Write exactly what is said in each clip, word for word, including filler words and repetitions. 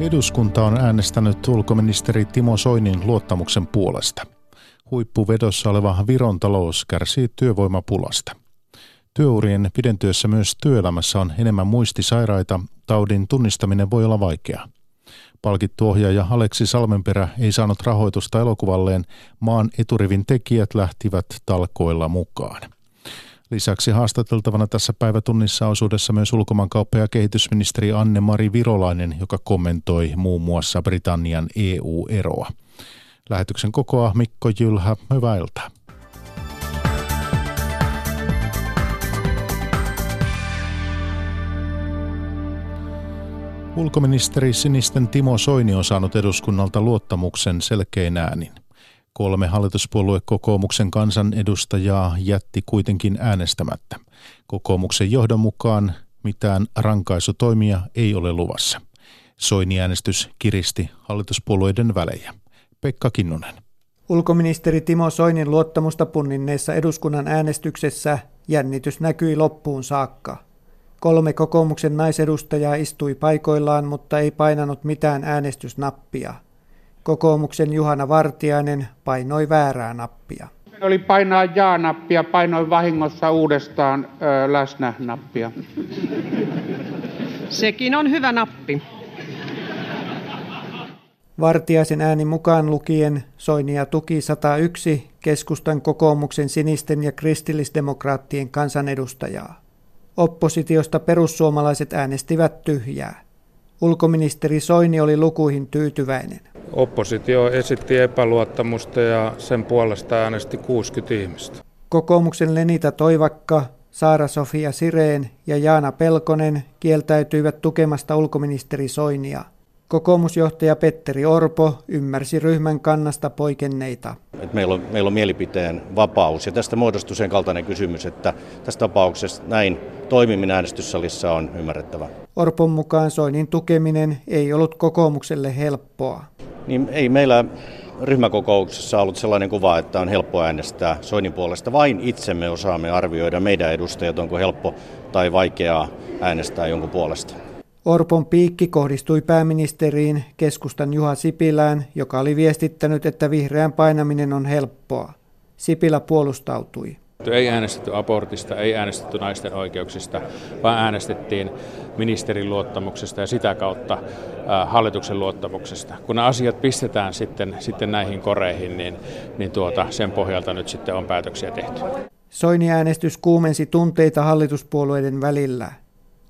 Eduskunta on äänestänyt ulkoministeri Timo Soinin luottamuksen puolesta. Huippuvedossa oleva Viron talous kärsii työvoimapulasta. Työurien pidentyessä myös työelämässä on enemmän muistisairaita, taudin tunnistaminen voi olla vaikeaa. Palkittu ohjaaja Aleksi Salmenperä ei saanut rahoitusta elokuvalleen, maan eturivin tekijät lähtivät talkoilla mukaan. Lisäksi haastateltavana tässä päivätunnissa osuudessa myös ulkomaankauppa- ja kehitysministeri Anne-Mari Virolainen, joka kommentoi muun muassa Britannian E U-eroa. Lähetyksen kokoaa Mikko Jylhä, hyvää iltaa. Ulkoministeri sinisten Timo Soini on saanut eduskunnalta luottamuksen selkein äänin. Kolme hallituspuoluekokoomuksen kansanedustajaa jätti kuitenkin äänestämättä. Kokoomuksen johdon mukaan mitään rankaisutoimia ei ole luvassa. Soini-äänestys kiristi hallituspuolueiden välejä. Pekka Kinnunen. Ulkoministeri Timo Soinin luottamusta punninneessa eduskunnan äänestyksessä jännitys näkyi loppuun saakka. Kolme kokoomuksen naisedustajaa istui paikoillaan, mutta ei painanut mitään äänestysnappia. Kokoomuksen Juhana Vartiainen painoi väärää nappia. Meillä oli painaa jaa-nappia, painoin vahingossa uudestaan ö, läsnä-nappia. Sekin on hyvä nappi. Vartiaisen ääni mukaan lukien Soinia tuki sata yksi keskustan, kokoomuksen, sinisten ja kristillisdemokraattien kansanedustajaa. Oppositiosta perussuomalaiset äänestivät tyhjää. Ulkoministeri Soini oli lukuihin tyytyväinen. Oppositio esitti epäluottamusta ja sen puolesta äänesti kuusikymmentä ihmistä. Kokoomuksen Lenita Toivakka, Saara-Sofia Sireen ja Jaana Pelkonen kieltäytyivät tukemasta ulkoministeri Soinia. Kokoomusjohtaja Petteri Orpo ymmärsi ryhmän kannasta poikenneita. Meillä on, meillä on mielipiteen vapaus ja tästä muodostui sen kaltainen kysymys, että tässä tapauksessa näin toimiminen äänestyssalissa on ymmärrettävä. Orpon mukaan Soinin tukeminen ei ollut kokoomukselle helppoa. Niin ei meillä ryhmäkokouksessa ollut sellainen kuva, että on helppo äänestää Soinin puolesta. Vain itsemme osaamme arvioida meidän edustajat, onko helppo tai vaikeaa äänestää jonkun puolesta. Orpon piikki kohdistui pääministeriin, keskustan Juha Sipilään, joka oli viestittänyt, että vihreän painaminen on helppoa. Sipilä puolustautui. Ei äänestetty abortista, ei äänestetty naisten oikeuksista, vaan äänestettiin ministerin luottamuksesta ja sitä kautta hallituksen luottamuksesta. Kun nämä asiat pistetään sitten, sitten näihin koreihin, niin, niin tuota, sen pohjalta nyt sitten on päätöksiä tehty. Soini-äänestys kuumensi tunteita hallituspuolueiden välillä.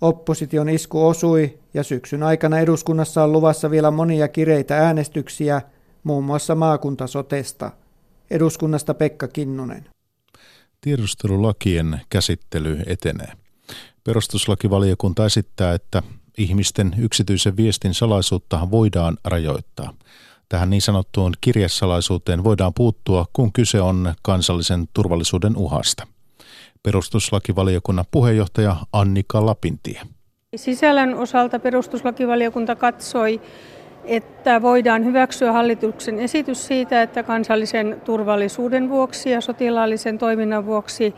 Opposition isku osui ja syksyn aikana eduskunnassa on luvassa vielä monia kireitä äänestyksiä, muun muassa maakuntasotesta. Eduskunnasta Pekka Kinnunen. Tiedustelulakien käsittely etenee. Perustuslakivaliokunta esittää, että ihmisten yksityisen viestin salaisuutta voidaan rajoittaa. Tähän niin sanottuun kirjesalaisuuteen voidaan puuttua, kun kyse on kansallisen turvallisuuden uhasta. Perustuslakivaliokunnan puheenjohtaja Annika Lapintie. Sisällön osalta perustuslakivaliokunta katsoi, että voidaan hyväksyä hallituksen esitys siitä, että kansallisen turvallisuuden vuoksi ja sotilaallisen toiminnan vuoksi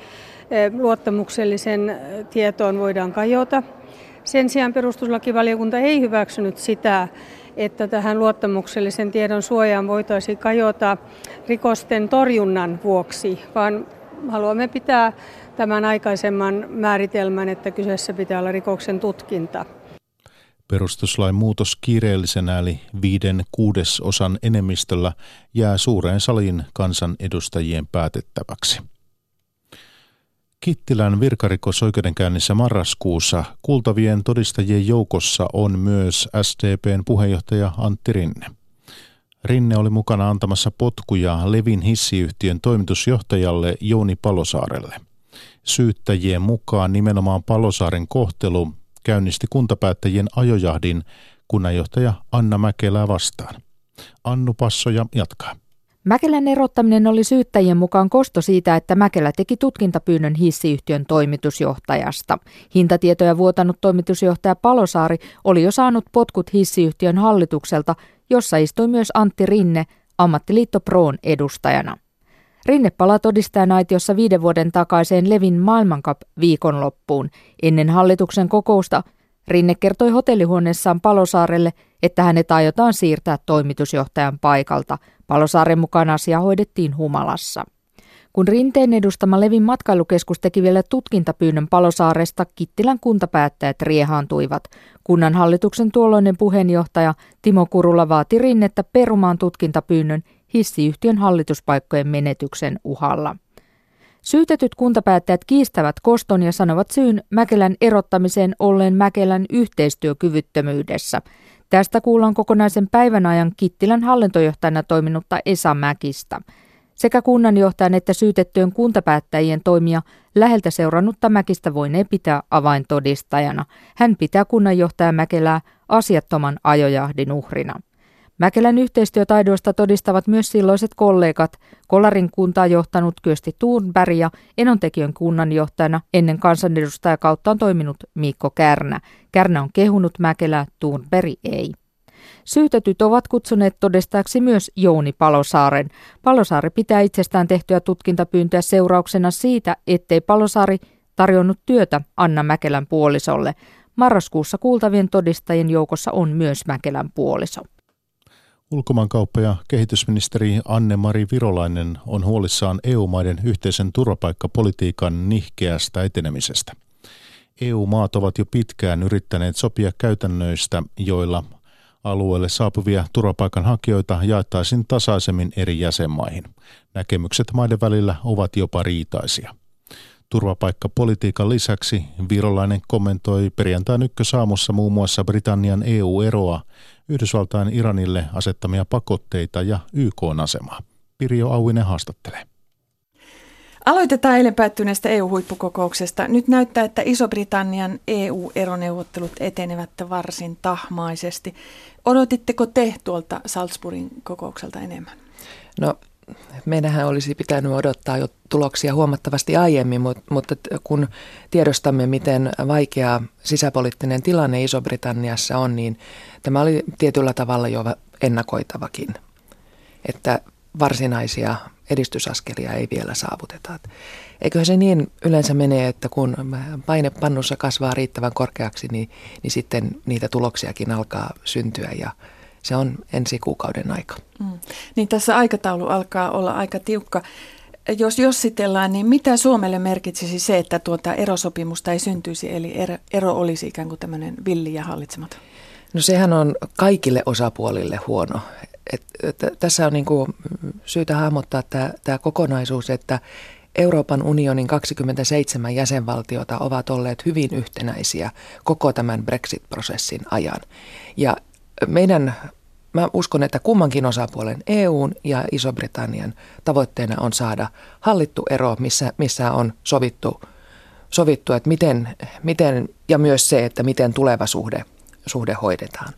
luottamuksellisen tietoon voidaan kajota. Sen sijaan perustuslakivaliokunta ei hyväksynyt sitä, että tähän luottamuksellisen tiedon suojaan voitaisiin kajota rikosten torjunnan vuoksi, vaan haluamme pitää tämän aikaisemman määritelmän, että kyseessä pitää olla rikoksen tutkinta. Perustuslain muutos kiireellisenä eli viiden kuudesosan enemmistöllä jää suureen saliin kansanedustajien päätettäväksi. Kittilän virkarikosoikeudenkäynnissä marraskuussa kuultavien todistajien joukossa on myös S D P:n puheenjohtaja Antti Rinne. Rinne oli mukana antamassa potkuja Levin hissiyhtiön toimitusjohtajalle Jouni Palosaarelle. Syyttäjien mukaan nimenomaan Palosaaren kohtelu käynnisti kuntapäättäjien ajojahdin kunnanjohtaja Anna Mäkelää vastaan. Annu Passoja jatkaa. Mäkelän erottaminen oli syyttäjien mukaan kosto siitä, että Mäkelä teki tutkintapyynnön hissiyhtiön toimitusjohtajasta. Hintatietoja vuotanut toimitusjohtaja Palosaari oli jo saanut potkut hissiyhtiön hallitukselta, jossa istui myös Antti Rinne ammattiliitto Proon edustajana. Rinne palaa todistajan aitiossa viiden vuoden takaiseen Levin maailmancup-viikonloppuun. Ennen hallituksen kokousta Rinne kertoi hotellihuoneessaan Palosaarelle, että hänet aiotaan siirtää toimitusjohtajan paikalta. Palosaaren mukaan asia hoidettiin humalassa. Kun Rinteen edustama Levin matkailukeskus teki vielä tutkintapyynnön Palosaaresta, Kittilän kuntapäättäjät riehaantuivat. Kunnan hallituksen tuolloinen puheenjohtaja Timo Kurula vaati Rinnettä perumaan tutkintapyynnön hissiyhtiön hallituspaikkojen menetyksen uhalla. Syytetyt kuntapäättäjät kiistävät koston ja sanovat syyn Mäkelän erottamiseen olleen Mäkelän yhteistyökyvyttömyydessä. Tästä kuullaan kokonaisen päivän ajan Kittilän hallintojohtajana toiminutta Esa Mäkistä. Sekä kunnanjohtajan että syytettyjen kuntapäättäjien toimia läheltä seurannutta Mäkistä voinee pitää avaintodistajana. Hän pitää kunnanjohtaja Mäkelää asiattoman ajojahdin uhrina. Mäkelän yhteistyötaidoista todistavat myös silloiset kollegat, Kolarin kuntaa johtanut Kyösti Thunberg ja Enontekiön kunnanjohtajana ennen kansanedustajakauttaan toiminut Miikko Kärnä. Kärnä on kehunut Mäkelää, Thunberg ei. Syytetyt ovat kutsuneet todistajaksi myös Jouni Palosaaren. Palosaari pitää itsestään tehtyä tutkintapyyntöä seurauksena siitä, ettei Palosaari tarjonnut työtä Anna Mäkelän puolisolle. Marraskuussa kuultavien todistajien joukossa on myös Mäkelän puoliso. Ulkomaankauppa- ja kehitysministeri Anne-Mari Virolainen on huolissaan E U-maiden yhteisen turvapaikkapolitiikan nihkeästä etenemisestä. E U-maat ovat jo pitkään yrittäneet sopia käytännöistä, joilla alueelle saapuvia turvapaikanhakijoita jaettaisiin tasaisemmin eri jäsenmaihin. Näkemykset maiden välillä ovat jopa riitaisia. Turvapaikkapolitiikan lisäksi Virolainen kommentoi perjantain ykkösaamussa muun muassa Britannian E U-eroa, Yhdysvaltain Iranille asettamia pakotteita ja Y K:n asemaa. Pirjo Auvinen haastattelee. Aloitetaan eilen päättyneestä E U-huippukokouksesta. Nyt näyttää, että Iso-Britannian E U-eroneuvottelut etenevät varsin tahmaisesti. Odotitteko te tuolta Salzburgin kokoukselta enemmän? No, meidänhän olisi pitänyt odottaa jo tuloksia huomattavasti aiemmin, mutta kun tiedostamme, miten vaikea sisäpoliittinen tilanne Iso-Britanniassa on, niin tämä oli tietyllä tavalla jo ennakoitavakin, että varsinaisia edistysaskelia ei vielä saavuteta. Eiköhän se niin yleensä menee, että kun paine pannussa kasvaa riittävän korkeaksi, niin, niin sitten niitä tuloksiakin alkaa syntyä ja se on ensi kuukauden aika. Mm. Niin tässä aikataulu alkaa olla aika tiukka. Jos jossitellaan, niin mitä Suomelle merkitsisi se, että tuota erosopimusta ei syntyisi, eli ero, ero olisi ikään kuin tämmöinen villi ja hallitsematon? No sehän on kaikille osapuolille huono. Et, et, tässä on niinku syytä hahmottaa tämä kokonaisuus, että Euroopan unionin kaksikymmentäseitsemän jäsenvaltiota ovat olleet hyvin yhtenäisiä koko tämän Brexit-prosessin ajan. Ja meidän, mä uskon, että kummankin osapuolen E U:n ja Iso-Britannian tavoitteena on saada hallittu ero, missä, missä on sovittu, sovittu että miten, miten, ja myös se, että miten tuleva suhde, suhde hoidetaan.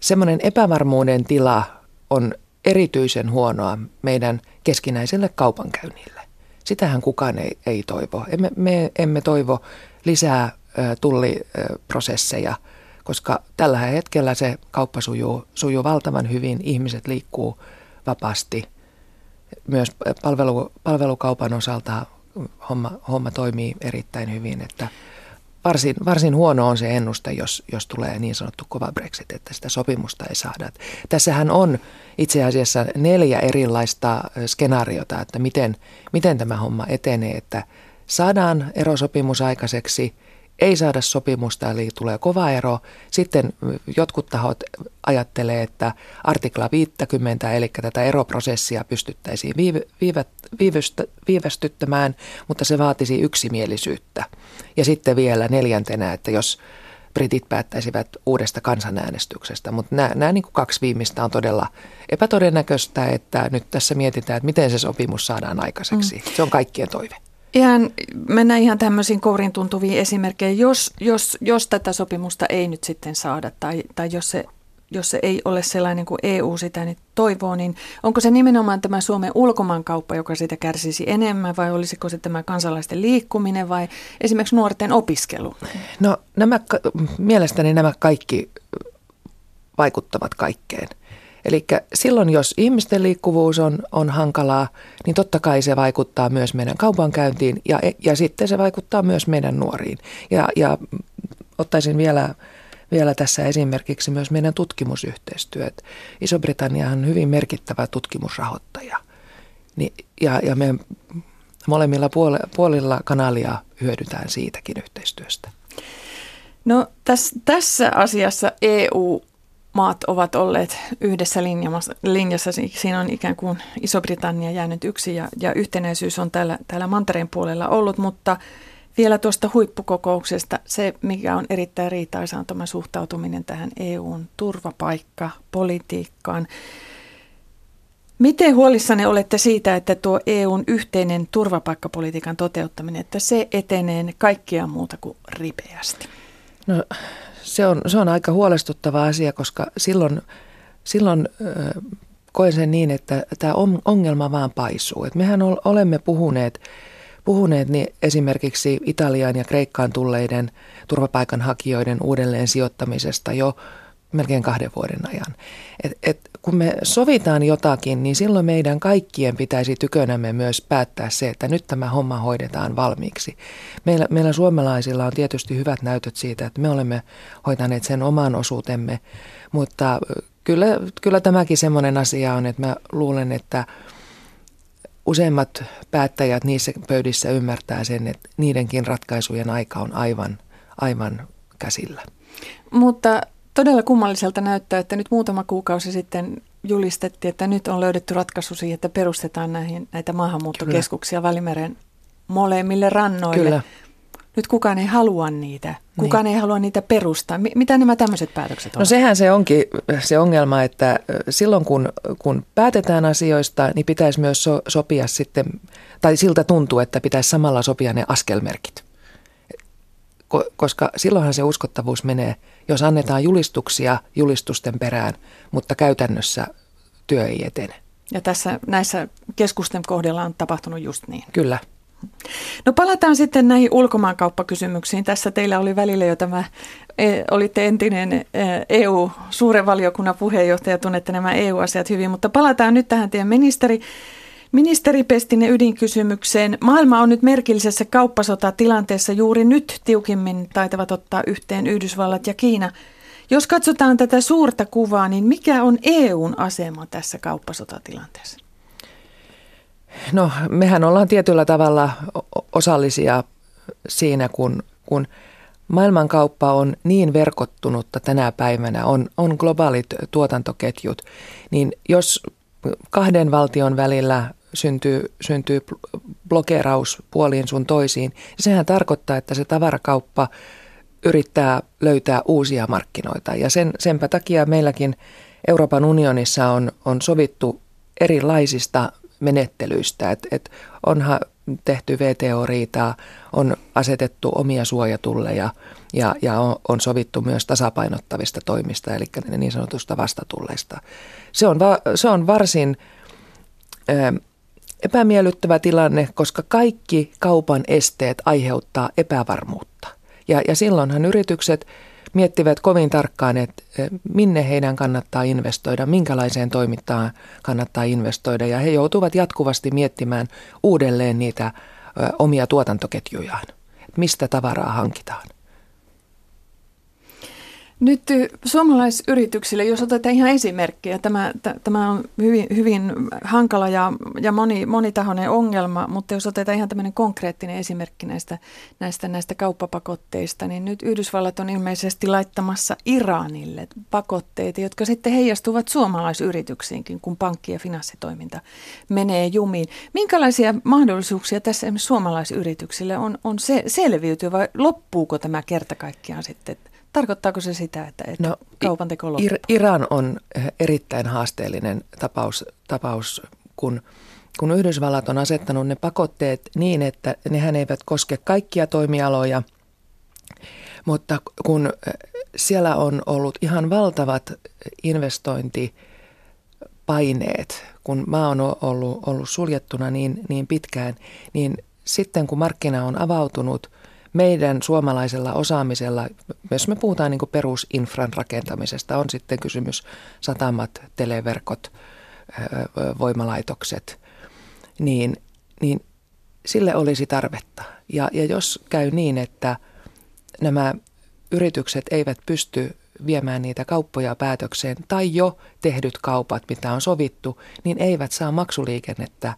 Semmoinen epävarmuuden tila on erityisen huonoa meidän keskinäiselle kaupankäynnille. Sitähän kukaan ei, ei toivo. Emme, me emme toivo lisää tulliprosesseja, koska tällä hetkellä se kauppa sujuu, sujuu valtavan hyvin. Ihmiset liikkuu vapaasti. Myös palvelu, palvelukaupan osalta homma, homma toimii erittäin hyvin, että Varsin, varsin huono on se ennuste, jos, jos tulee niin sanottu kova Brexit, että sitä sopimusta ei saada. Tässähän on itse asiassa neljä erilaista skenaariota, että miten, miten tämä homma etenee, että saadaan erosopimus aikaiseksi, ei saada sopimusta, eli tulee kova ero. Sitten jotkut tahot ajattelee, että artikla viisikymmentä, eli tätä eroprosessia pystyttäisiin viiv- viivät- viivystä- viivästyttämään, mutta se vaatisi yksimielisyyttä. Ja sitten vielä neljäntenä, että jos britit päättäisivät uudesta kansanäänestyksestä, mutta nämä, nämä niin kuin kaksi viimeistä on todella epätodennäköistä, että nyt tässä mietitään, että miten se sopimus saadaan aikaiseksi. Se on kaikkien toive. Ihan, mennään ihan tämmöisiin kourin tuntuviin esimerkkeihin, jos, jos, jos tätä sopimusta ei nyt sitten saada tai, tai jos, se, jos se ei ole sellainen kuin E U sitä nyt toivoo, niin onko se nimenomaan tämä Suomen ulkomaankauppa, joka sitä kärsisi enemmän vai olisiko se tämä kansalaisten liikkuminen vai esimerkiksi nuorten opiskelu? No nämä, mielestäni nämä kaikki vaikuttavat kaikkeen. Eli silloin, jos ihmisten liikkuvuus on, on hankalaa, niin totta kai se vaikuttaa myös meidän kaupankäyntiin ja, ja sitten se vaikuttaa myös meidän nuoriin. Ja, ja Ottaisin vielä, vielä tässä esimerkiksi myös meidän tutkimusyhteistyöt. Iso-Britannia on hyvin merkittävä tutkimusrahoittaja ja, ja me molemmilla puolilla kanalia hyödytään siitäkin yhteistyöstä. No tässä, tässä asiassa E U-maat ovat olleet yhdessä linjassa. Siinä on ikään kuin Iso-Britannia jäänyt yksi ja, ja yhtenäisyys on täällä, täällä mantereen puolella ollut, mutta vielä tuosta huippukokouksesta se, mikä on erittäin riitaisaa, on tämä suhtautuminen tähän E U:n turvapaikkapolitiikkaan. Miten huolissanne olette siitä, että tuo E U:n yhteinen turvapaikkapolitiikan toteuttaminen, että se etenee kaikkea muuta kuin ripeästi? No, se on, se on aika huolestuttava asia, koska silloin, silloin äh, koen sen niin, että tämä ongelma vaan paisuu. Et mehän olemme puhuneet, puhuneet niin esimerkiksi Italiaan ja Kreikkaan tulleiden turvapaikanhakijoiden uudelleen sijoittamisesta jo melkein kahden vuoden ajan. Et, et, kun me sovitaan jotakin, niin silloin meidän kaikkien pitäisi tykönämme myös päättää se, että nyt tämä homma hoidetaan valmiiksi. Meillä, meillä suomalaisilla on tietysti hyvät näytöt siitä, että me olemme hoitaneet sen oman osuutemme, mutta kyllä, kyllä tämäkin semmoinen asia on, että mä luulen, että useimmat päättäjät niissä pöydissä ymmärtää sen, että niidenkin ratkaisujen aika on aivan, aivan käsillä. Mutta todella kummalliselta näyttää, että nyt muutama kuukausi sitten julistettiin, että nyt on löydetty ratkaisu siihen, että perustetaan näihin, näitä maahanmuuttokeskuksia Kyllä. Välimeren molemmille rannoille. Kyllä. Nyt kukaan ei halua niitä. Kukaan niin. ei halua niitä perustaa. Mitä nämä tämmöiset päätökset on? No sehän se onkin se ongelma, että silloin kun, kun päätetään asioista, niin pitäisi myös so, sopia sitten, tai siltä tuntuu, että pitäisi samalla sopia ne askelmerkit. Koska silloinhan se uskottavuus menee, jos annetaan julistuksia julistusten perään, mutta käytännössä työ ei etene. Ja tässä näissä keskusten kohdilla on tapahtunut just niin. Kyllä. No palataan sitten näihin ulkomaankauppakysymyksiin. Tässä teillä oli välillä jo tämä, olitte entinen E U-suuren valiokunnan puheenjohtaja, tunnette nämä E U-asiat hyvin, mutta palataan nyt tähän teidän ministeri. Ministeripestinen ydinkysymykseen. Maailma on nyt merkillisessä kauppasotatilanteessa juuri nyt tiukimmin taitavat ottaa yhteen Yhdysvallat ja Kiina. Jos katsotaan tätä suurta kuvaa, niin mikä on E U:n asema tässä kauppasotatilanteessa? No, mehän ollaan tietyllä tavalla osallisia siinä, kun, kun maailmankauppa on niin verkottunutta tänä päivänä, on, on globaalit tuotantoketjut, niin jos kahden valtion välillä syntyy, syntyy blokeeraus puoliin sun toisiin. Sehän tarkoittaa, että se tavarakauppa yrittää löytää uusia markkinoita. Ja sen, senpä takia meilläkin Euroopan unionissa on, on sovittu erilaisista menettelyistä. Et, et onhan tehty W T O-riitaa, on asetettu omia suojatulleja ja, ja on, on sovittu myös tasapainottavista toimista, eli niin sanotusta vastatulleista. Se on, va, se on varsin ää, epämiellyttävä tilanne, koska kaikki kaupan esteet aiheuttaa epävarmuutta. Ja, ja silloinhan yritykset miettivät kovin tarkkaan, että minne heidän kannattaa investoida, minkälaiseen toimintaan kannattaa investoida. Ja he joutuvat jatkuvasti miettimään uudelleen niitä omia tuotantoketjujaan, että mistä tavaraa hankitaan. Nyt suomalaisyrityksille, jos otetaan ihan esimerkkiä, tämä, t- tämä on hyvin, hyvin hankala ja, ja moni, monitahoinen ongelma, mutta jos otetaan ihan tämmöinen konkreettinen esimerkki näistä, näistä, näistä kauppapakotteista, niin nyt Yhdysvallat on ilmeisesti laittamassa Iranille pakotteita, jotka sitten heijastuvat suomalaisyrityksiinkin, kun pankki- ja finanssitoiminta menee jumiin. Minkälaisia mahdollisuuksia tässä esimerkiksi suomalaisyrityksille on, on se, selviytyä vai loppuuko tämä kerta kaikkiaan sitten? Tarkoittaako se sitä, että, että no, kaupan teko loppuu? Iran on erittäin haasteellinen tapaus, tapaus kun, kun Yhdysvallat on asettanut ne pakotteet niin, että nehän eivät koske kaikkia toimialoja, mutta kun siellä on ollut ihan valtavat investointipaineet, kun maa on ollut, ollut suljettuna niin, niin pitkään, niin sitten kun markkina on avautunut, meidän suomalaisella osaamisella, jos me puhutaan niin kuin perusinfran rakentamisesta, on sitten kysymys satamat, televerkot, voimalaitokset, niin, niin sille olisi tarvetta. Ja, ja jos käy niin, että nämä yritykset eivät pysty viemään niitä kauppoja päätökseen tai jo tehdyt kaupat, mitä on sovittu, niin eivät saa maksuliikennettä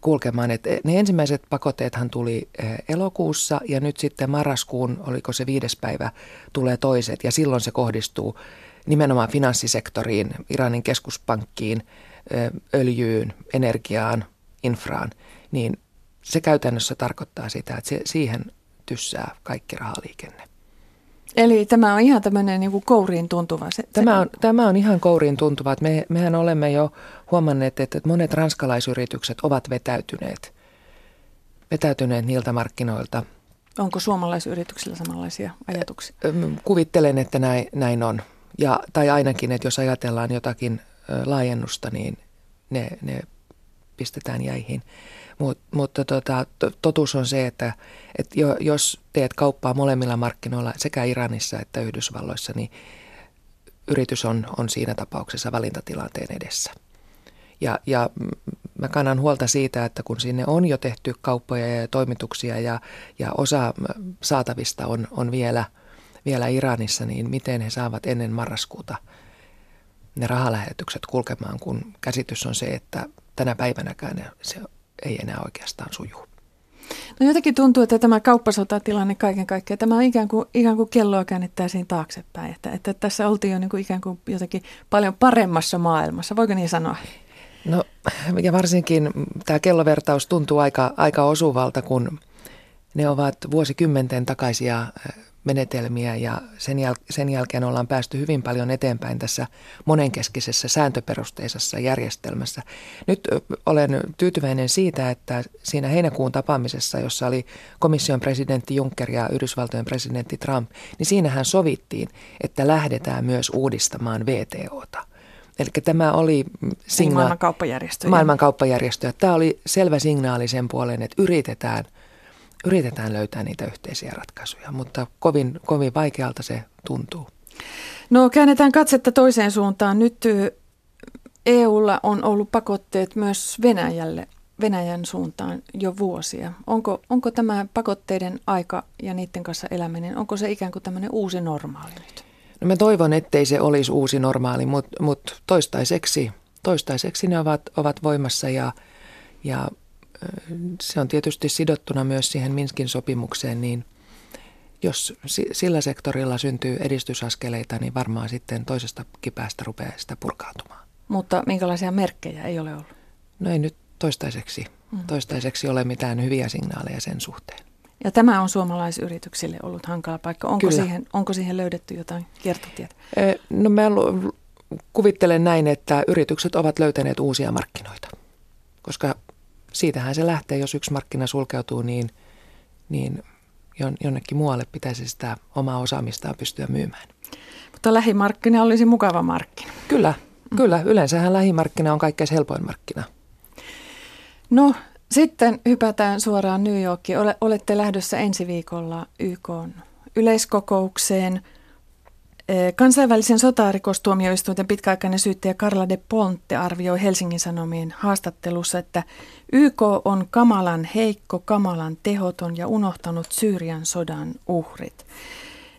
kulkemaan. Et ne ensimmäiset pakotteethan tuli elokuussa ja nyt sitten marraskuun, oliko se viides päivä, tulee toiset ja silloin se kohdistuu nimenomaan finanssisektoriin, Iranin keskuspankkiin, öljyyn, energiaan, infraan, niin se käytännössä tarkoittaa sitä, että siihen tyssää kaikki rahaliikenne. Eli tämä on ihan tämmöinen niin kuin kouriin tuntuva. Se, tämä, on, tämä on ihan kouriin tuntuva. Me, mehän olemme jo huomanneet, että monet ranskalaisyritykset ovat vetäytyneet, vetäytyneet niiltä markkinoilta. Onko suomalaisyrityksillä samanlaisia ajatuksia? Kuvittelen, että näin, näin on. Ja, tai ainakin, että jos ajatellaan jotakin laajennusta, niin ne, ne pistetään jäihin. Mut, mutta tota, totuus on se, että, että jos teet kauppaa molemmilla markkinoilla, sekä Iranissa että Yhdysvalloissa, niin yritys on, on siinä tapauksessa valintatilanteen edessä. Ja, ja mä kannan huolta siitä, että kun sinne on jo tehty kauppoja ja toimituksia ja, ja osa saatavista on, on vielä, vielä Iranissa, niin miten he saavat ennen marraskuuta ne rahalähetykset kulkemaan, kun käsitys on se, että tänä päivänäkään se ei enää oikeastaan suju. No jotenkin tuntuu, että tämä kauppasotatilanne kaiken kaikkiaan, tämä on ikään kuin, ikään kuin kelloa käännettäisiin taaksepäin. Että, että tässä oltiin jo niin kuin ikään kuin jotenkin paljon paremmassa maailmassa, voiko niin sanoa? No ja varsinkin tämä kellovertaus tuntuu aika, aika osuvalta, kun ne ovat vuosikymmenten takaisia menetelmiä ja sen, jäl- sen jälkeen ollaan päästy hyvin paljon eteenpäin tässä monenkeskisessä sääntöperusteisessa järjestelmässä. Nyt olen tyytyväinen siitä, että siinä heinäkuun tapaamisessa, jossa oli komission presidentti Juncker ja Yhdysvaltojen presidentti Trump, niin siinähän sovittiin, että lähdetään myös uudistamaan W T O:ta. Eli tämä oli signa- maailmankauppajärjestö. maailmankauppajärjestö. Tämä oli selvä signaali sen puoleen, että yritetään Yritetään löytää niitä yhteisiä ratkaisuja, mutta kovin, kovin vaikealta se tuntuu. No käännetään katsetta toiseen suuntaan. Nyt E U:lla on ollut pakotteet myös Venäjälle, Venäjän suuntaan jo vuosia. Onko, onko tämä pakotteiden aika ja niiden kanssa eläminen, onko se ikään kuin tämmöinen uusi normaali nyt? No mä toivon, ettei se olisi uusi normaali, mutta mut toistaiseksi, toistaiseksi ne ovat, ovat voimassa ja... ja se on tietysti sidottuna myös siihen Minskin sopimukseen, niin jos sillä sektorilla syntyy edistysaskeleita, niin varmaan sitten toisesta kipäästä rupeaa sitä purkautumaan. Mutta minkälaisia merkkejä ei ole ollut? No ei nyt toistaiseksi, toistaiseksi ole mitään hyviä signaaleja sen suhteen. Ja tämä on suomalaisyrityksille ollut hankala paikka. Onko, siihen, onko siihen löydetty jotain kiertotietä? No mä kuvittelen näin, että yritykset ovat löytäneet uusia markkinoita, koska... Siitähän se lähtee, jos yksi markkina sulkeutuu, niin, niin jonnekin muualle pitäisi sitä omaa osaamistaan pystyä myymään. Mutta lähimarkkina olisi mukava markkina. Kyllä, kyllä. Yleensähän lähimarkkina on kaikkein helpoin markkina. No sitten hypätään suoraan New Yorkiin. Olette lähdössä ensi viikolla Y K:n yleiskokoukseen. Kansainvälisen sotarikostuomioistuinten pitkäaikainen syyttäjä Carla de Ponte arvioi Helsingin Sanomien haastattelussa, että Y K on kamalan heikko, kamalan tehoton ja unohtanut Syyrian sodan uhrit.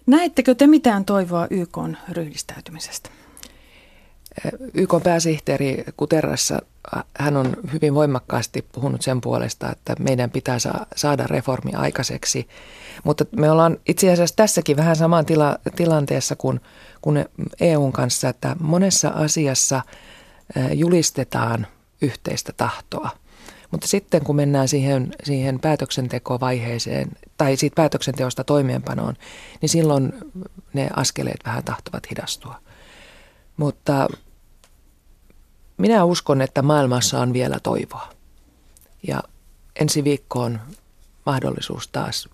Näettekö te mitään toivoa Y K:n ryhdistäytymisestä? Y K:n pääsihteeri Guterres, hän on hyvin voimakkaasti puhunut sen puolesta, että meidän pitää saada reformi aikaiseksi. Mutta me ollaan itse asiassa tässäkin vähän samaan tila, tilanteessa kuin, kuin E U:n kanssa, että monessa asiassa julistetaan yhteistä tahtoa. Mutta sitten kun mennään siihen, siihen päätöksentekovaiheeseen tai siitä päätöksenteosta toimeenpanoon, niin silloin ne askeleet vähän tahtovat hidastua. Mutta minä uskon, että maailmassa on vielä toivoa ja ensi viikkoon mahdollisuus taas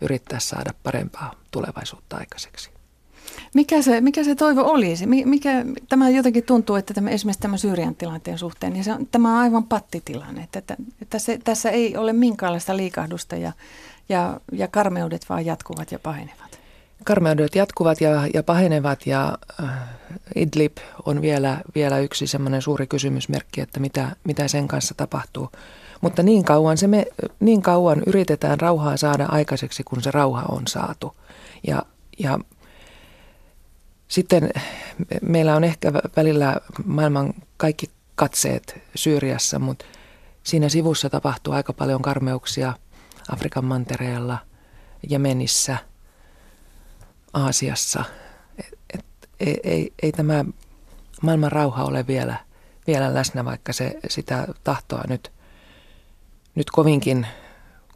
yrittää saada parempaa tulevaisuutta aikaiseksi. Mikä se, mikä se toivo olisi? Mikä, tämä jotenkin tuntuu, että tämä, esimerkiksi tämän Syyrian tilanteen suhteen, niin se on, tämä on aivan pattitilanne. Että, että, että se, tässä ei ole minkäänlaista liikahdusta ja, ja, ja karmeudet vaan jatkuvat ja pahenevat. Karmeudet jatkuvat ja, ja pahenevat ja Idlib on vielä, vielä yksi semmoinen suuri kysymysmerkki, että mitä, mitä sen kanssa tapahtuu. Mutta niin kauan, se me, niin kauan yritetään rauhaa saada aikaiseksi, kun se rauha on saatu. Ja, Ja sitten meillä on ehkä välillä maailman kaikki katseet Syyriassa, mutta siinä sivussa tapahtuu aika paljon karmeuksia Afrikan mantereella, Jemenissä, Aasiassa. Et, et, ei, ei, ei tämä maailman rauha ole vielä, vielä läsnä, vaikka se sitä tahtoa nyt, nyt kovinkin,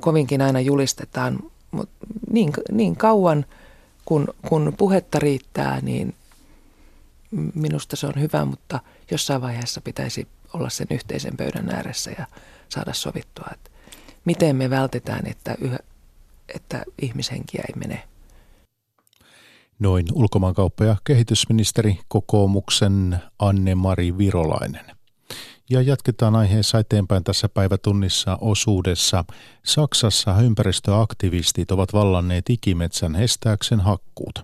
kovinkin aina julistetaan. Mut niin, niin kauan, kun, kun puhetta riittää, niin minusta se on hyvä, mutta jossain vaiheessa pitäisi olla sen yhteisen pöydän ääressä ja saada sovittua, että miten me vältetään, että, yhä, että ihmishenkiä ei mene. Noin ulkomaankauppa- ja kehitysministeri kokoomuksen Anne-Mari Virolainen. Ja jatketaan aiheessa eteenpäin tässä päivätunnissa osuudessa. Saksassa ympäristöaktivistit ovat vallanneet ikimetsän estääkseen hakkuut.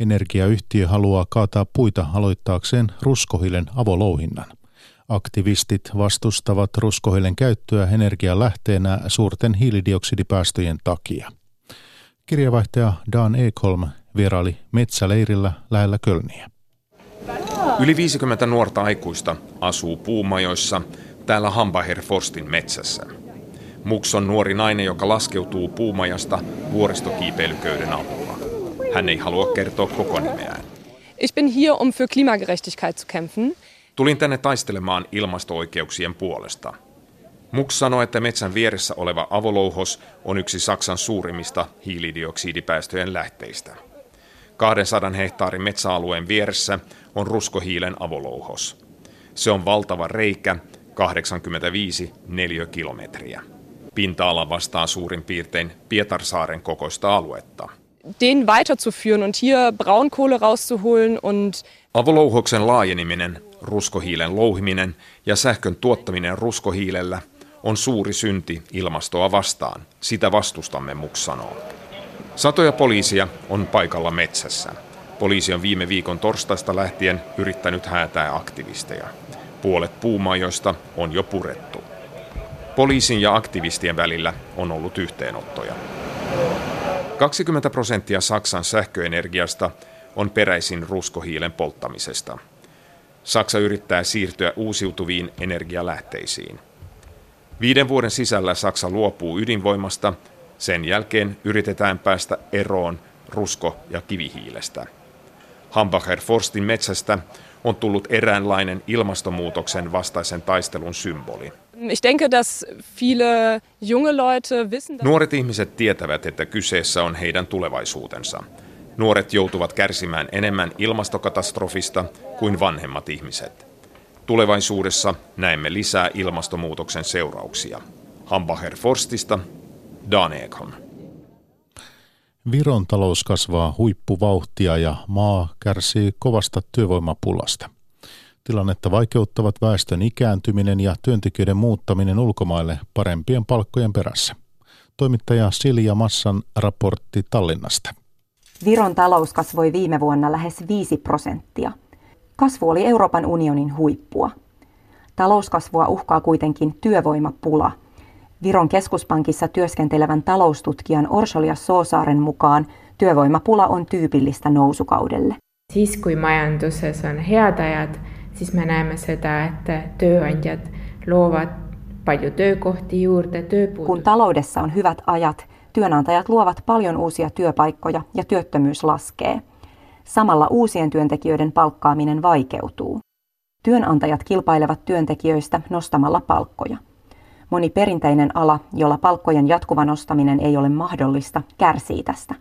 Energiayhtiö haluaa kaataa puita aloittaakseen ruskohiilen avolouhinnan. Aktivistit vastustavat ruskohiilen käyttöä energialähteenä suurten hiilidioksidipäästöjen takia. Kirjavaihtaja Dan Ekholm vieraili metsäleirillä lähellä Kölniä. Yli viisikymmentä nuorta aikuista asuu puumajoissa täällä Hambacher Forstin metsässä. Mux on nuori nainen, joka laskeutuu puumajasta vuoristokiipeilyköyden avulla. Hän ei halua kertoa koko nimeään. Ich bin hier, um für Klimagerechtigkeit zu kämpfen. Tulin tänne taistelemaan ilmasto-oikeuksien puolesta. Mux sanoi, että metsän vieressä oleva avolouhos on yksi Saksan suurimmista hiilidioksidipäästöjen lähteistä. kahdensadan hehtaarin metsäalueen vieressä on ruskohiilen avolouhos. Se on valtava reikä, kahdeksankymmentäviisi neliökilometriä. Pinta-ala vastaa suurin piirtein Pietarsaaren kokoista aluetta. Den weiterzuführen und hier Braunkohle rauszuholen und avolouhoksen laajeneminen, ruskohiilen louhiminen ja sähkön tuottaminen ruskohiilellä on suuri synti ilmastoa vastaan. Sitä vastustamme, Mux sanoo. Satoja poliisia on paikalla metsässä. Poliisi on viime viikon torstaista lähtien yrittänyt häätää aktivisteja. Puolet puumajoista on jo purettu. Poliisin ja aktivistien välillä on ollut yhteenottoja. kaksikymmentä prosenttia Saksan sähköenergiasta on peräisin ruskohiilen polttamisesta. Saksa yrittää siirtyä uusiutuviin energialähteisiin. Viiden vuoden sisällä Saksa luopuu ydinvoimasta. Sen jälkeen yritetään päästä eroon rusko- ja kivihiilestä. Hambacher Forstin metsästä on tullut eräänlainen ilmastonmuutoksen vastaisen taistelun symboli. Ich denke, dass viele junge Leute wissen, nuoret ihmiset tietävät, että kyseessä on heidän tulevaisuutensa. Nuoret joutuvat kärsimään enemmän ilmastokatastrofista kuin vanhemmat ihmiset. Tulevaisuudessa näemme lisää ilmastonmuutoksen seurauksia. Hambacher Forstista, Dan Ekholm. Viron talous kasvaa huippuvauhtia ja maa kärsii kovasta työvoimapulasta. Tilannetta vaikeuttavat väestön ikääntyminen ja työntekijöiden muuttaminen ulkomaille parempien palkkojen perässä. Toimittaja Silja Massan raportti Tallinnasta. Viron talous kasvoi viime vuonna lähes viisi prosenttia. Kasvu oli Euroopan unionin huippua. Talouskasvua uhkaa kuitenkin työvoimapula. Viron keskuspankissa työskentelevän taloustutkijan Orsolia Soosaaren mukaan työvoimapula on tyypillistä nousukaudelle. Siis kun majantuksessa on heät ajat, siis me näemme sitä, että työnantajat luovat paljon työkohtia juurta työpuolta. Kun taloudessa on hyvät ajat, työnantajat luovat paljon uusia työpaikkoja ja työttömyys laskee. Samalla uusien työntekijöiden palkkaaminen vaikeutuu. Työnantajat kilpailevat työntekijöistä nostamalla palkkoja. Moni perinteinen ala, jolla palkkojen jatkuva nostaminen ei ole mahdollista, kärsii tästä.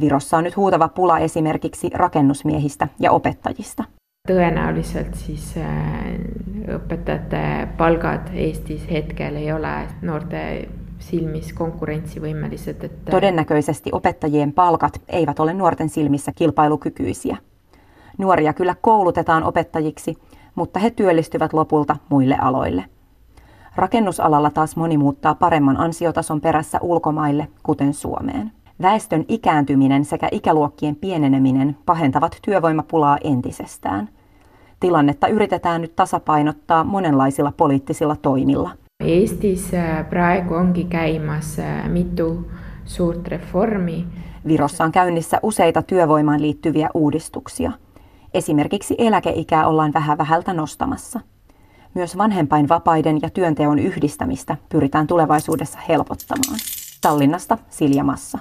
Virossa on nyt huutava pula esimerkiksi rakennusmiehistä ja opettajista. Todennäköisesti siis opettajat palkat Eestissä hetkellä ei ole nuorten silmissä konkurrenssivimmelliset. Että todennäköisesti opettajien palkat eivät ole nuorten silmissä kilpailukykyisiä. Nuoria kyllä koulutetaan opettajiksi, mutta he työllistyvät lopulta muille aloille. Rakennusalalla taas moni muuttaa paremman ansiotason perässä ulkomaille, kuten Suomeen. Väestön ikääntyminen sekä ikäluokkien pieneneminen pahentavat työvoimapulaa entisestään. Tilannetta yritetään nyt tasapainottaa monenlaisilla poliittisilla toimilla. Eestissä praegu onkin käymässä mitu Virossa on käynnissä useita työvoimaan liittyviä uudistuksia. Esimerkiksi eläkeikää ollaan vähän vähältä nostamassa. Myös vanhempainvapaiden ja työnteon yhdistämistä pyritään tulevaisuudessa helpottamaan. Tallinnasta Silja Massa.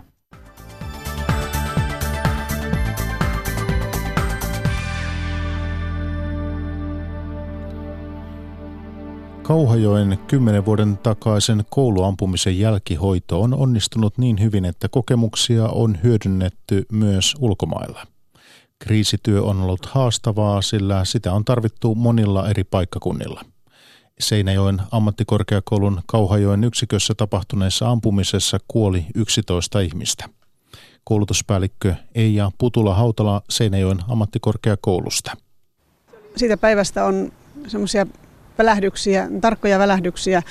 Kauhajoen kymmenen vuoden takaisen kouluampumisen jälkihoito on onnistunut niin hyvin, että kokemuksia on hyödynnetty myös ulkomailla. Kriisityö on ollut haastavaa, sillä sitä on tarvittu monilla eri paikkakunnilla. Seinäjoen ammattikorkeakoulun Kauhajoen yksikössä tapahtuneessa ampumisessa kuoli yksitoista ihmistä. Koulutuspäällikkö Eija Putula-Hautala Seinäjoen ammattikorkeakoulusta. Siitä päivästä on semmoisia välähdyksiä, tarkkoja välähdyksiä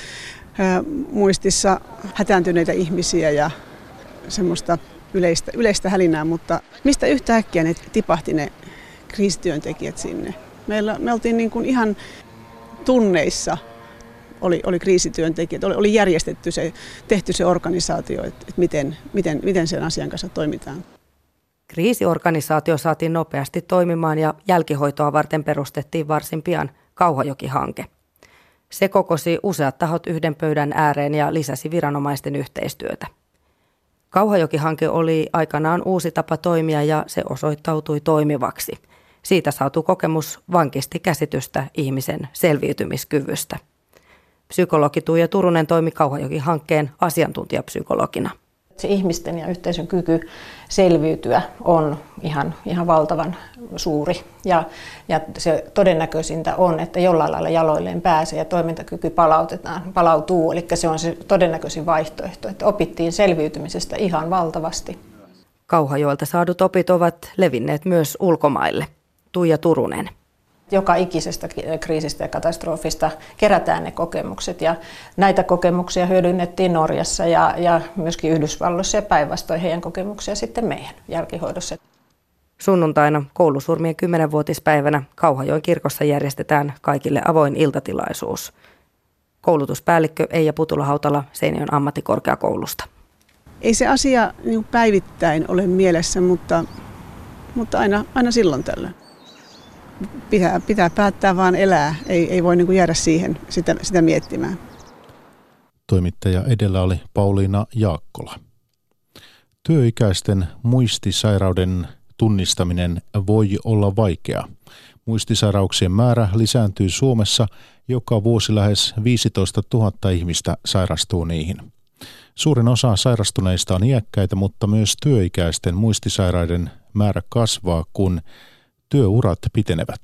muistissa, hätääntyneitä ihmisiä ja semmoista yleistä, yleistä hälinää, mutta mistä yhtäkkiä ne tipahti ne kriisityöntekijät sinne? Meillä, me oltiin niin kuin ihan tunneissa, oli, oli kriisityöntekijät, oli, oli järjestetty se, tehty se organisaatio, että, että miten, miten, miten sen asian kanssa toimitaan. Kriisiorganisaatio saatiin nopeasti toimimaan ja jälkihoitoa varten perustettiin varsin pian Kauhajoki-hanke. Se kokosi useat tahot yhden pöydän ääreen ja lisäsi viranomaisten yhteistyötä. Kauhajoki-hanke oli aikanaan uusi tapa toimia ja se osoittautui toimivaksi. Siitä saatu kokemus vankisti käsitystä ihmisen selviytymiskyvystä. Psykologi Tuija Turunen toimi Kauhajoki-hankkeen asiantuntijapsykologina. Se ihmisten ja yhteisön kyky selviytyä on ihan, ihan valtavan suuri ja, ja se todennäköisintä on, että jollain lailla jaloilleen pääsee ja toimintakyky palautetaan, palautuu, eli se on se todennäköisin vaihtoehto, että opittiin selviytymisestä ihan valtavasti. Kauhajoelta saadut opit ovat levinneet myös ulkomaille. Tuija Turunen. Joka ikisestä kriisistä ja katastrofista kerätään ne kokemukset ja näitä kokemuksia hyödynnettiin Norjassa ja, ja myöskin Yhdysvalloissa ja päinvastoin heidän kokemuksia sitten meidän jälkihoidossa. Sunnuntaina koulusurmien kymmenvuotispäivänä Kauhajoen kirkossa järjestetään kaikille avoin iltatilaisuus. Koulutuspäällikkö Eija Putula-Hautala Seinäjoen ammattikorkeakoulusta. Ei se asia niin päivittäin ole mielessä, mutta, mutta aina, aina silloin tällöin. Pitää, pitää päättää vaan elää, ei, ei voi niin kuin jäädä siihen sitä, sitä miettimään. Toimittaja edellä oli Pauliina Jaakkola. Työikäisten muistisairauden tunnistaminen voi olla vaikeaa. Muistisairauksien määrä lisääntyy Suomessa, joka vuosi lähes viisitoista tuhatta ihmistä sairastuu niihin. Suurin osa sairastuneista on iäkkäitä, mutta myös työikäisten muistisairaiden määrä kasvaa, kun työurat pitenevät.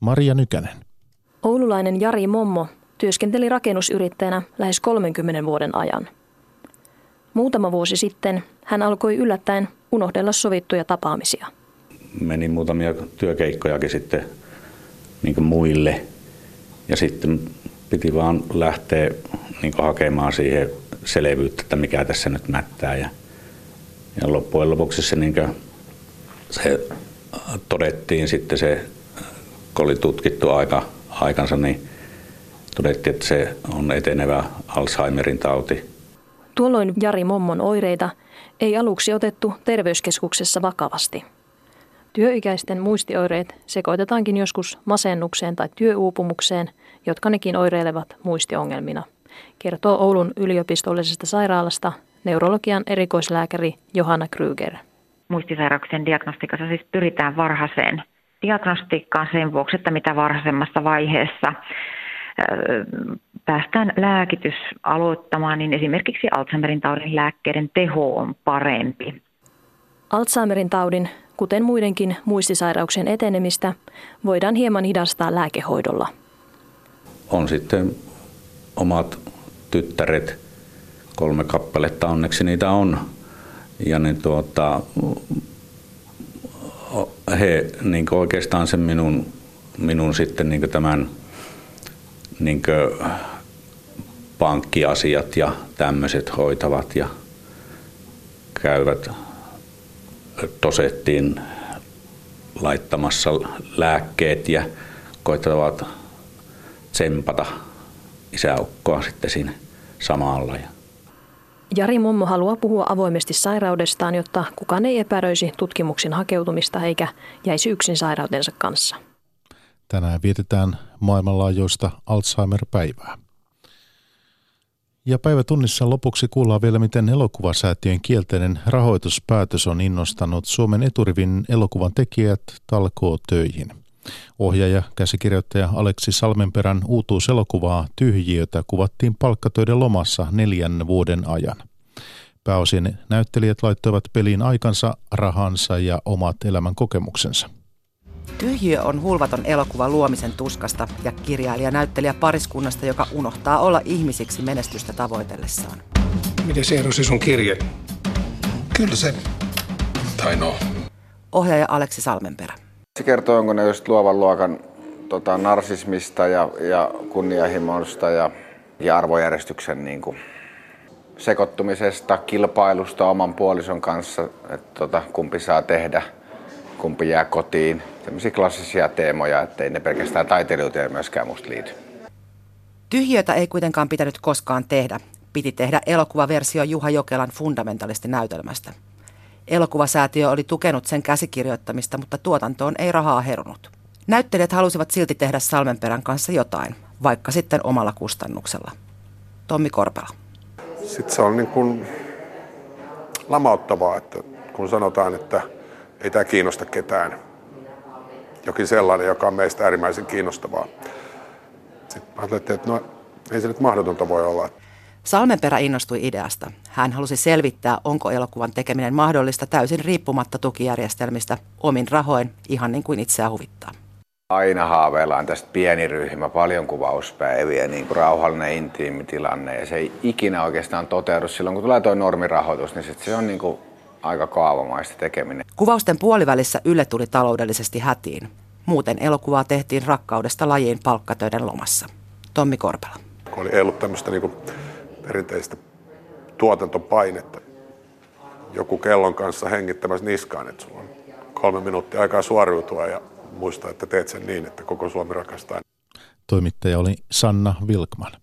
Maria Nykänen. Oululainen Jari Mommo työskenteli rakennusyrittäjänä lähes kolmenkymmenen vuoden ajan. Muutama vuosi sitten hän alkoi yllättäen unohdella sovittuja tapaamisia. Menin muutamia työkeikkojakin sitten niin kuin muille ja sitten piti vaan lähteä niin kuin hakemaan siihen selvyyttä, että mikä tässä nyt mättää. Ja, ja loppujen lopuksi se, niin kuin, se todettiin sitten se, kun oli tutkittu aika, aikansa, niin todettiin, että se on etenevä Alzheimerin tauti. Tuolloin Jari Mommon oireita ei aluksi otettu terveyskeskuksessa vakavasti. Työikäisten muistioireet sekoitetaankin joskus masennukseen tai työuupumukseen, jotka nekin oireilevat muistiongelmina, kertoo Oulun yliopistollisesta sairaalasta neurologian erikoislääkäri Johanna Kryger. Muistisairauksien diagnostiikassa siis pyritään varhaiseen diagnostiikkaan sen vuoksi, että mitä varhaisemmassa vaiheessa päästään lääkitys aloittamaan, niin esimerkiksi Alzheimerin taudin lääkkeiden teho on parempi. Alzheimerin taudin, kuten muidenkin muistisairauksien etenemistä, voidaan hieman hidastaa lääkehoidolla. On sitten omat tyttäret, kolme kappaletta onneksi niitä on. Ja niin tuota, he niin kuin oikeastaan sen minun, minun sitten niin kuin tämän niin kuin pankkiasiat ja tämmöiset hoitavat ja käyvät dosettiin laittamassa lääkkeet ja koittavat tsempata isäukkoa sitten siinä samalla. Jari Mommo haluaa puhua avoimesti sairaudestaan, jotta kukaan ei epäröisi tutkimuksen hakeutumista eikä jäisi yksin sairautensa kanssa. Tänään vietetään maailmanlaajuista Alzheimer-päivää. Ja päivätunnissa lopuksi kuullaan vielä, miten elokuvasäätiön kielteinen rahoituspäätös on innostanut Suomen eturivin elokuvan tekijät talkootöihin. Ohjaaja, käsikirjoittaja Aleksi Salmenperän uutuuselokuvaa Tyhjiötä kuvattiin palkkatöiden lomassa neljän vuoden ajan. Pääosin näyttelijät laittoivat peliin aikansa, rahansa ja omat elämän kokemuksensa. Tyhjiö on hulvaton elokuva luomisen tuskasta ja kirjailija-näyttelijä pariskunnasta, joka unohtaa olla ihmisiksi menestystä tavoitellessaan. Miten se erosi sun kirje? Kyllä se. Tai no. Ohjaaja Aleksi Salmenperä. Se kertoo jonkun just luovan luokan tota, narsismista ja, ja kunnianhimosta ja, ja arvojärjestyksen niin kuin, sekoittumisesta, kilpailusta oman puolison kanssa, että tota, kumpi saa tehdä. Kumpi jää kotiin. Sellaisia klassisia teemoja, ettei ne pelkästään taiteilijoiteen myöskään musta liity. Tyhjiötä ei kuitenkaan pitänyt koskaan tehdä. Piti tehdä elokuvaversio Juha Jokelan fundamentalistinäytelmästä. Elokuvasäätiö oli tukenut sen käsikirjoittamista, mutta tuotantoon ei rahaa herunut. Näyttelijät halusivat silti tehdä Salmenperän kanssa jotain, vaikka sitten omalla kustannuksella. Tommi Korpela. Sitten se on niin kuin lamauttavaa, että kun sanotaan, että ei tämä kiinnosta ketään. Jokin sellainen, joka on meistä äärimmäisen kiinnostavaa. Sitten ajattelin, että no, ei se nyt mahdotonta voi olla. Salmenperä innostui ideasta. Hän halusi selvittää, onko elokuvan tekeminen mahdollista täysin riippumatta tukijärjestelmistä, omin rahoin, ihan niin kuin itseä huvittaa. Aina haaveillaan tästä pieni ryhmä, paljon kuvauspäiviä, niin kuin rauhallinen intiimi tilanne. Ja se ei ikinä oikeastaan toteudu silloin, kun tulee tuo normirahoitus, niin se on niin kuin aika kaavamaista tekeminen. Kuvausten puolivälissä Yle tuli taloudellisesti hätiin. Muuten elokuvaa tehtiin rakkaudesta lajiin palkkatöiden lomassa. Tommi Korpela. Oli ei ollut tämmöistä niinku perinteistä tuotantopainetta. Joku kellon kanssa hengittämässä niskaan, että sulla on kolme minuuttia aikaa suoriutua ja muista, että teet sen niin, että koko Suomi rakastaa. Toimittaja oli Sanna Vilkman.